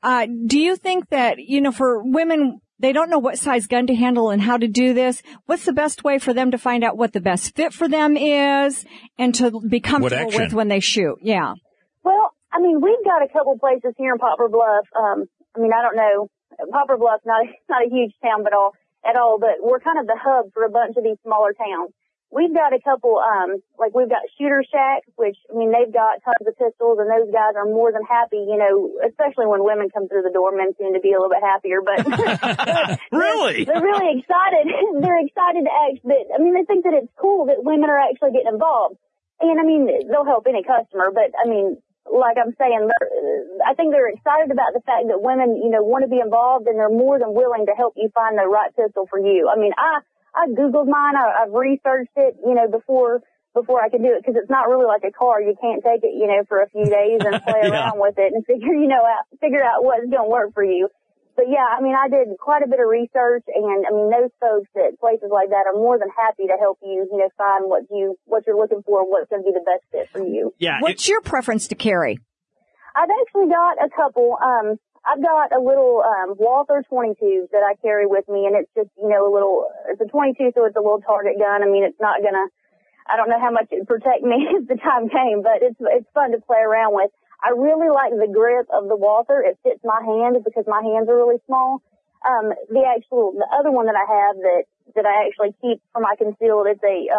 Do you think that, you know, for women, they don't know what size gun to handle and how to do this. What's the best way for them to find out what the best fit for them is and to be comfortable with when they shoot? Yeah. Well, I mean, we've got a couple places here in Poplar Bluff. I mean, I don't know. Poplar Bluff, not a huge town at all, but we're kind of the hub for a bunch of these smaller towns. We've got a couple, like we've got Shooter Shack, which, I mean, they've got tons of pistols, and those guys are more than happy, you know, especially when women come through the door. Men seem to be a little bit happier, but really, they're really excited. They're excited to act. I mean, they think that it's cool that women are actually getting involved. And, I mean, they'll help any customer, but, I mean, like I'm saying, I think they're excited about the fact that women, you know, want to be involved, and they're more than willing to help you find the right pistol for you. I mean, I Googled mine. I've researched it, you know, before I could do it, because it's not really like a car. You can't take it, you know, for a few days and play around with it and figure out what's going to work for you. But yeah, I mean, I did quite a bit of research, and I mean, those folks at places like that are more than happy to help you, you know, find what you're looking for, what's going to be the best fit for you. Yeah. What's your preference to carry? I've actually got a couple. I've got a little Walther 22 that I carry with me, and it's just, you know, a little, it's a 22, so it's a little target gun. I mean, it's not going to, I don't know how much it protect me if the time came, but it's fun to play around with. I really like the grip of the Walther. It fits my hand because my hands are really small. The other one that I have that I actually keep for my concealed, it's a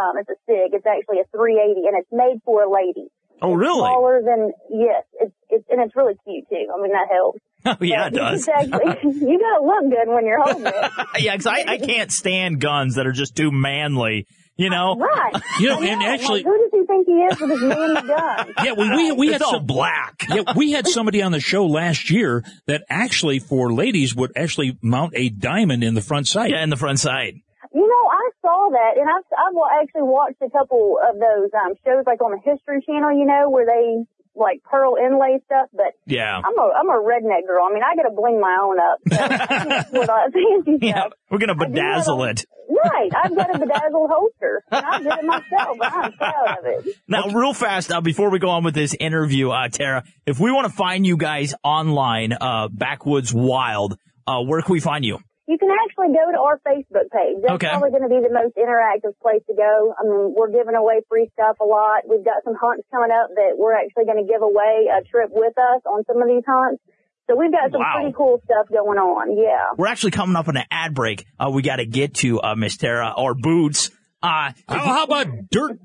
SIG. It's actually a 380, and it's made for a lady. Oh, really? It's smaller than, yes. It's and it's really cute too. I mean, that helps. Oh, yeah, it does. You gotta look good when you're holding it. Yeah, because I can't stand guns that are just too manly. You know, right? You know, and actually, who does he think he is with his manly gun? Yeah, well, we it's had all black. Yeah, we had somebody on the show last year that actually, for ladies, would actually mount a diamond in the front sight. Yeah, in the front sight. You know, I saw that, and I've actually watched a couple of those shows, like on the History Channel. You know, where they like pearl inlay stuff, but yeah, I'm a redneck girl. I mean, I gotta bling my own up. So with all that fancy stuff. We're gonna bedazzle it. Right, I've got a bedazzled holster, and I did it myself, but I'm proud of it. Now, real fast, before we go on with this interview, Tara, if we want to find you guys online, Backwoods Wild, where can we find you? You can actually go to our Facebook page. That's probably going to be the most interactive place to go. I mean, we're giving away free stuff a lot. We've got some hunts coming up that we're actually going to give away a trip with us on some of these hunts. So we've got some pretty cool stuff going on. Yeah. We're actually coming up on an ad break. We got to get to Miss Tara or Boots. How about Dirt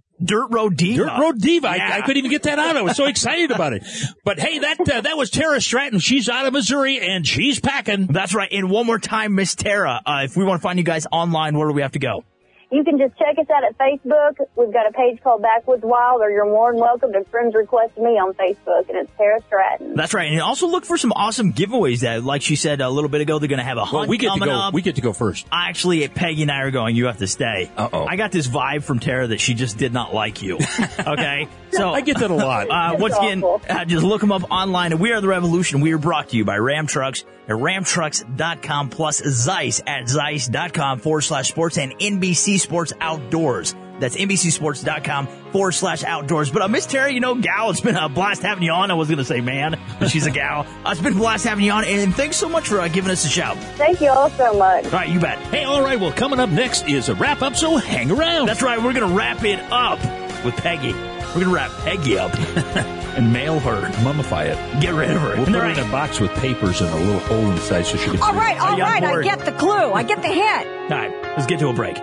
Road Diva? Dirt Road Diva. Yeah. I couldn't even get that out. I was so excited about it. But hey, that was Tara Stratton. She's out of Missouri and she's packing. That's right. And one more time, Miss Tara, if we want to find you guys online, where do we have to go? You can just check us out at Facebook. We've got a page called Backwoods Wild, or you're more than welcome to friends request me on Facebook, and it's Tara Stratton. That's right. And also look for some awesome giveaways that, like she said a little bit ago, they're going to have a hunt coming up. We get to go first. Actually, Peggy and I are going, you have to stay. Uh-oh. I got this vibe from Tara that she just did not like you. Okay? So I get that a lot. Once again, just look them up online. And we are the Revolution. We are brought to you by Ram Trucks at ramtrucks.com, plus Zeiss at zeiss.com/sports and NBC Sports Outdoors. That's NBCSports.com/outdoors. But Miss Tara, you know, gal, it's been a blast having you on. I was going to say man, but she's a gal. It's been a blast having you on, and thanks so much for giving us a shout. Thank you all so much. All right, you bet. Hey, all right, well, coming up next is a wrap-up, so hang around. That's right, we're going to wrap it up with Peggy. We're going to wrap Peggy up and mail her. Mummify it. Get rid of her. We'll put her in a box with papers and a little hole in the side so she can see. All right. I get the clue. I get the hint. All right, let's get to a break.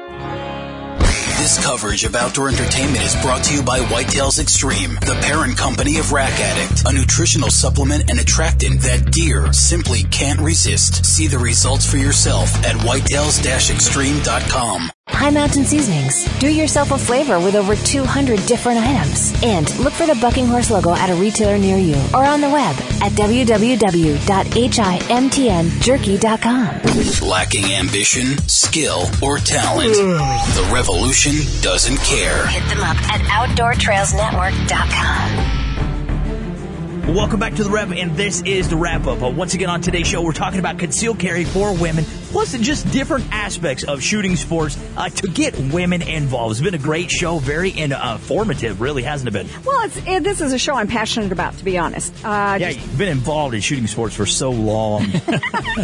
This coverage of outdoor entertainment is brought to you by Whitetails Extreme, the parent company of Rack Addict, a nutritional supplement and attractant that deer simply can't resist. See the results for yourself at whitetails-extreme.com. High Mountain Seasonings. Do yourself a flavor with over 200 different items. And look for the Bucking Horse logo at a retailer near you or on the web at www.himtnjerky.com. Lacking ambition, skill, or talent, the revolution doesn't care. Hit them up at OutdoorTrailsNetwork.com. Welcome back to The Rev, and this is The Wrap-Up. Once again, on today's show, we're talking about concealed carry for women, plus just different aspects of shooting sports to get women involved. It's been a great show, very informative, really, hasn't it been? Well, this is a show I'm passionate about, to be honest. You've been involved in shooting sports for so long,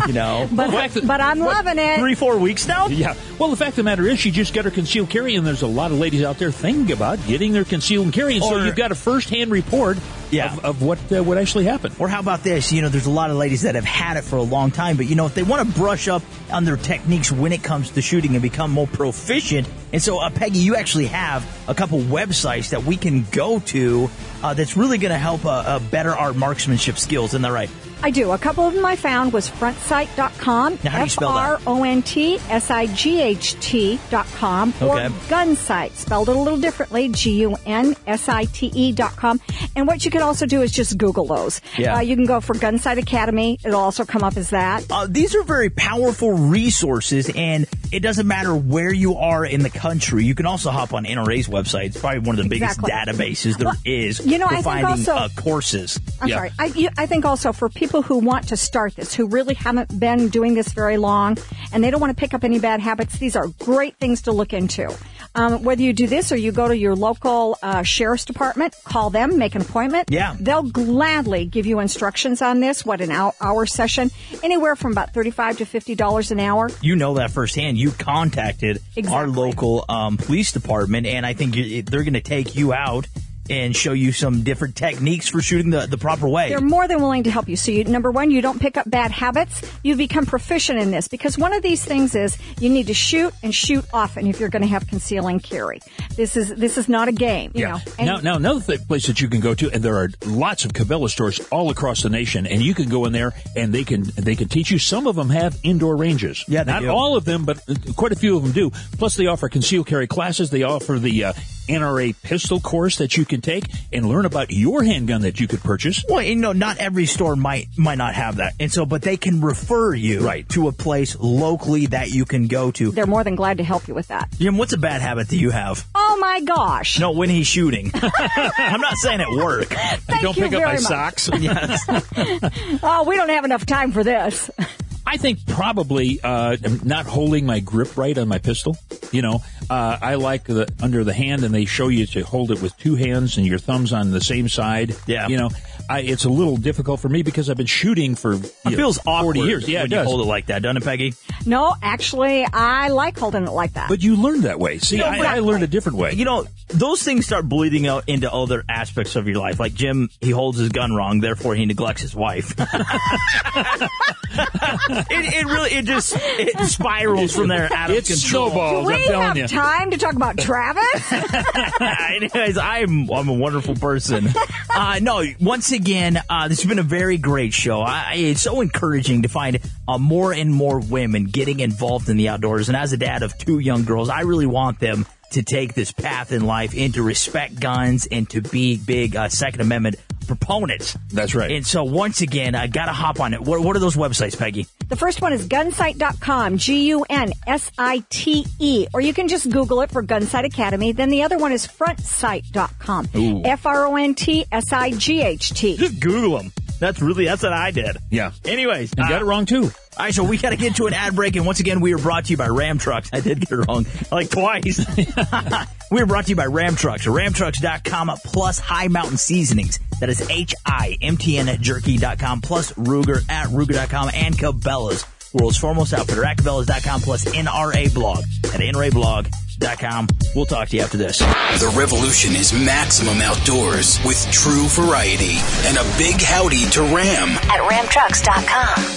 you know. But I'm loving it. 3-4 weeks now? Yeah. Well, the fact of the matter is she just got her concealed carry, and there's a lot of ladies out there thinking about getting their concealed carry, and so you've got a first-hand report of what actually happened. Or how about this? You know, there's a lot of ladies that have had it for a long time, but, you know, if they want to brush up on their techniques when it comes to shooting and become more proficient. And so, Peggy, you actually have a couple websites that we can go to that's really going to help better our marksmanship skills. Isn't that right? I do. A couple of them I found was frontsight.com, frontsight.com, or gunsight, spelled it a little differently, gunsite.com. And what you can also do is just Google those. Yeah. You can go for Gunsight Academy. It'll also come up as that. These are very powerful resources, and it doesn't matter where you are in the country. You can also hop on NRA's website. It's probably one of the biggest databases there is for finding courses. I'm sorry. I think also for people who want to start this, who really haven't been doing this very long, and they don't want to pick up any bad habits, these are great things to look into. Whether you do this or you go to your local sheriff's department, call them, make an appointment. Yeah. They'll gladly give you instructions on this, what an hour session, anywhere from about $35 to $50 an hour. You know that firsthand. You contacted our local police department, and I think they're going to take you out and show you some different techniques for shooting the proper way. They're more than willing to help you. So, number one, you don't pick up bad habits. You become proficient in this, because one of these things is you need to shoot and shoot often if you're going to have conceal and carry. This is not a game, you know. And now, another place that you can go to, and there are lots of Cabela's stores all across the nation, and you can go in there and they can teach you. Some of them have indoor ranges. Yeah, they do. Not all of them, but quite a few of them do. Plus, they offer conceal carry classes. They offer the NRA pistol course that you can take and learn about your handgun that you could purchase. Well, not every store might not have that. And so, but they can refer you to a place locally that you can go to. They're more than glad to help you with that. Jim, what's a bad habit that you have? Oh my gosh. No, when he's shooting. I'm not saying at work. Thank you very much. I don't pick up my socks. Yes. Oh, we don't have enough time for this. I think probably not holding my grip right on my pistol. I like the under the hand, and they show you to hold it with two hands and your thumbs on the same side. Yeah. It's a little difficult for me because I've been shooting for 40 years. Yeah, when you hold it like that, doesn't it, Peggy? No, actually, I like holding it like that. But you learned that way. See, I learned a different way. Those things start bleeding out into other aspects of your life. Like Jim, he holds his gun wrong, therefore he neglects his wife. It spirals from there out of control. Snowballs, I'm telling you. Do we have time to talk about Travis? Anyways, I'm a wonderful person. Once again, this has been a very great show. It's so encouraging to find more and more women getting involved in the outdoors. And as a dad of two young girls, I really want them to take this path in life and to respect guns and to be big Second Amendment proponents. That's right. And so once again, I got to hop on it. What are those websites, Peggy? The first one is gunsite.com, Gunsite, or you can just Google it for Gunsite Academy. Then the other one is frontsight.com, FrontSight. Just Google them. That's what I did. Yeah. Anyways. You got it wrong, too. All right, so we got to get to an ad break, and once again, we are brought to you by Ram Trucks. I did get it wrong, like twice. We are brought to you by Ram Trucks, ramtrucks.com, plus High Mountain Seasonings. That is HIMTN@jerky.com, plus Ruger at ruger.com, and Cabela's, world's foremost outfitter, at cabelas.com, plus NRA blog at nrablog.com. We'll talk to you after this. The revolution is maximum outdoors with true variety, and a big howdy to Ram at ramtrucks.com.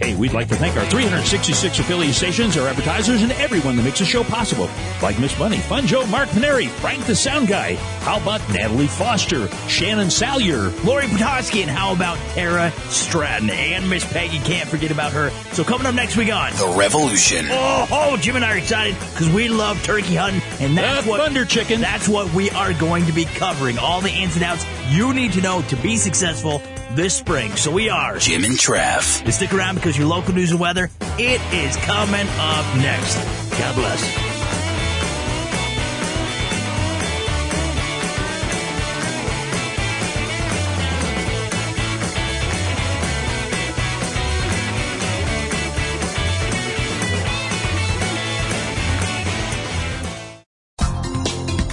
Hey, we'd like to thank our 366 affiliate stations, our advertisers, and everyone that makes the show possible. Like Miss Bunny, Fun Joe, Mark Paneri, Frank the Sound Guy. How about Natalie Foster, Shannon Salyer, Lori Petoskey, and how about Tara Stratton? And Miss Peggy, can't forget about her. So coming up next week on The Revolution. Oh, Jim and I are excited because we love turkey hunting. And Thunder Chicken. That's what we are going to be covering. All the ins and outs you need to know to be successful this spring. So we are Jim and Trav. And stick around because your local news and weather, it is coming up next. God bless.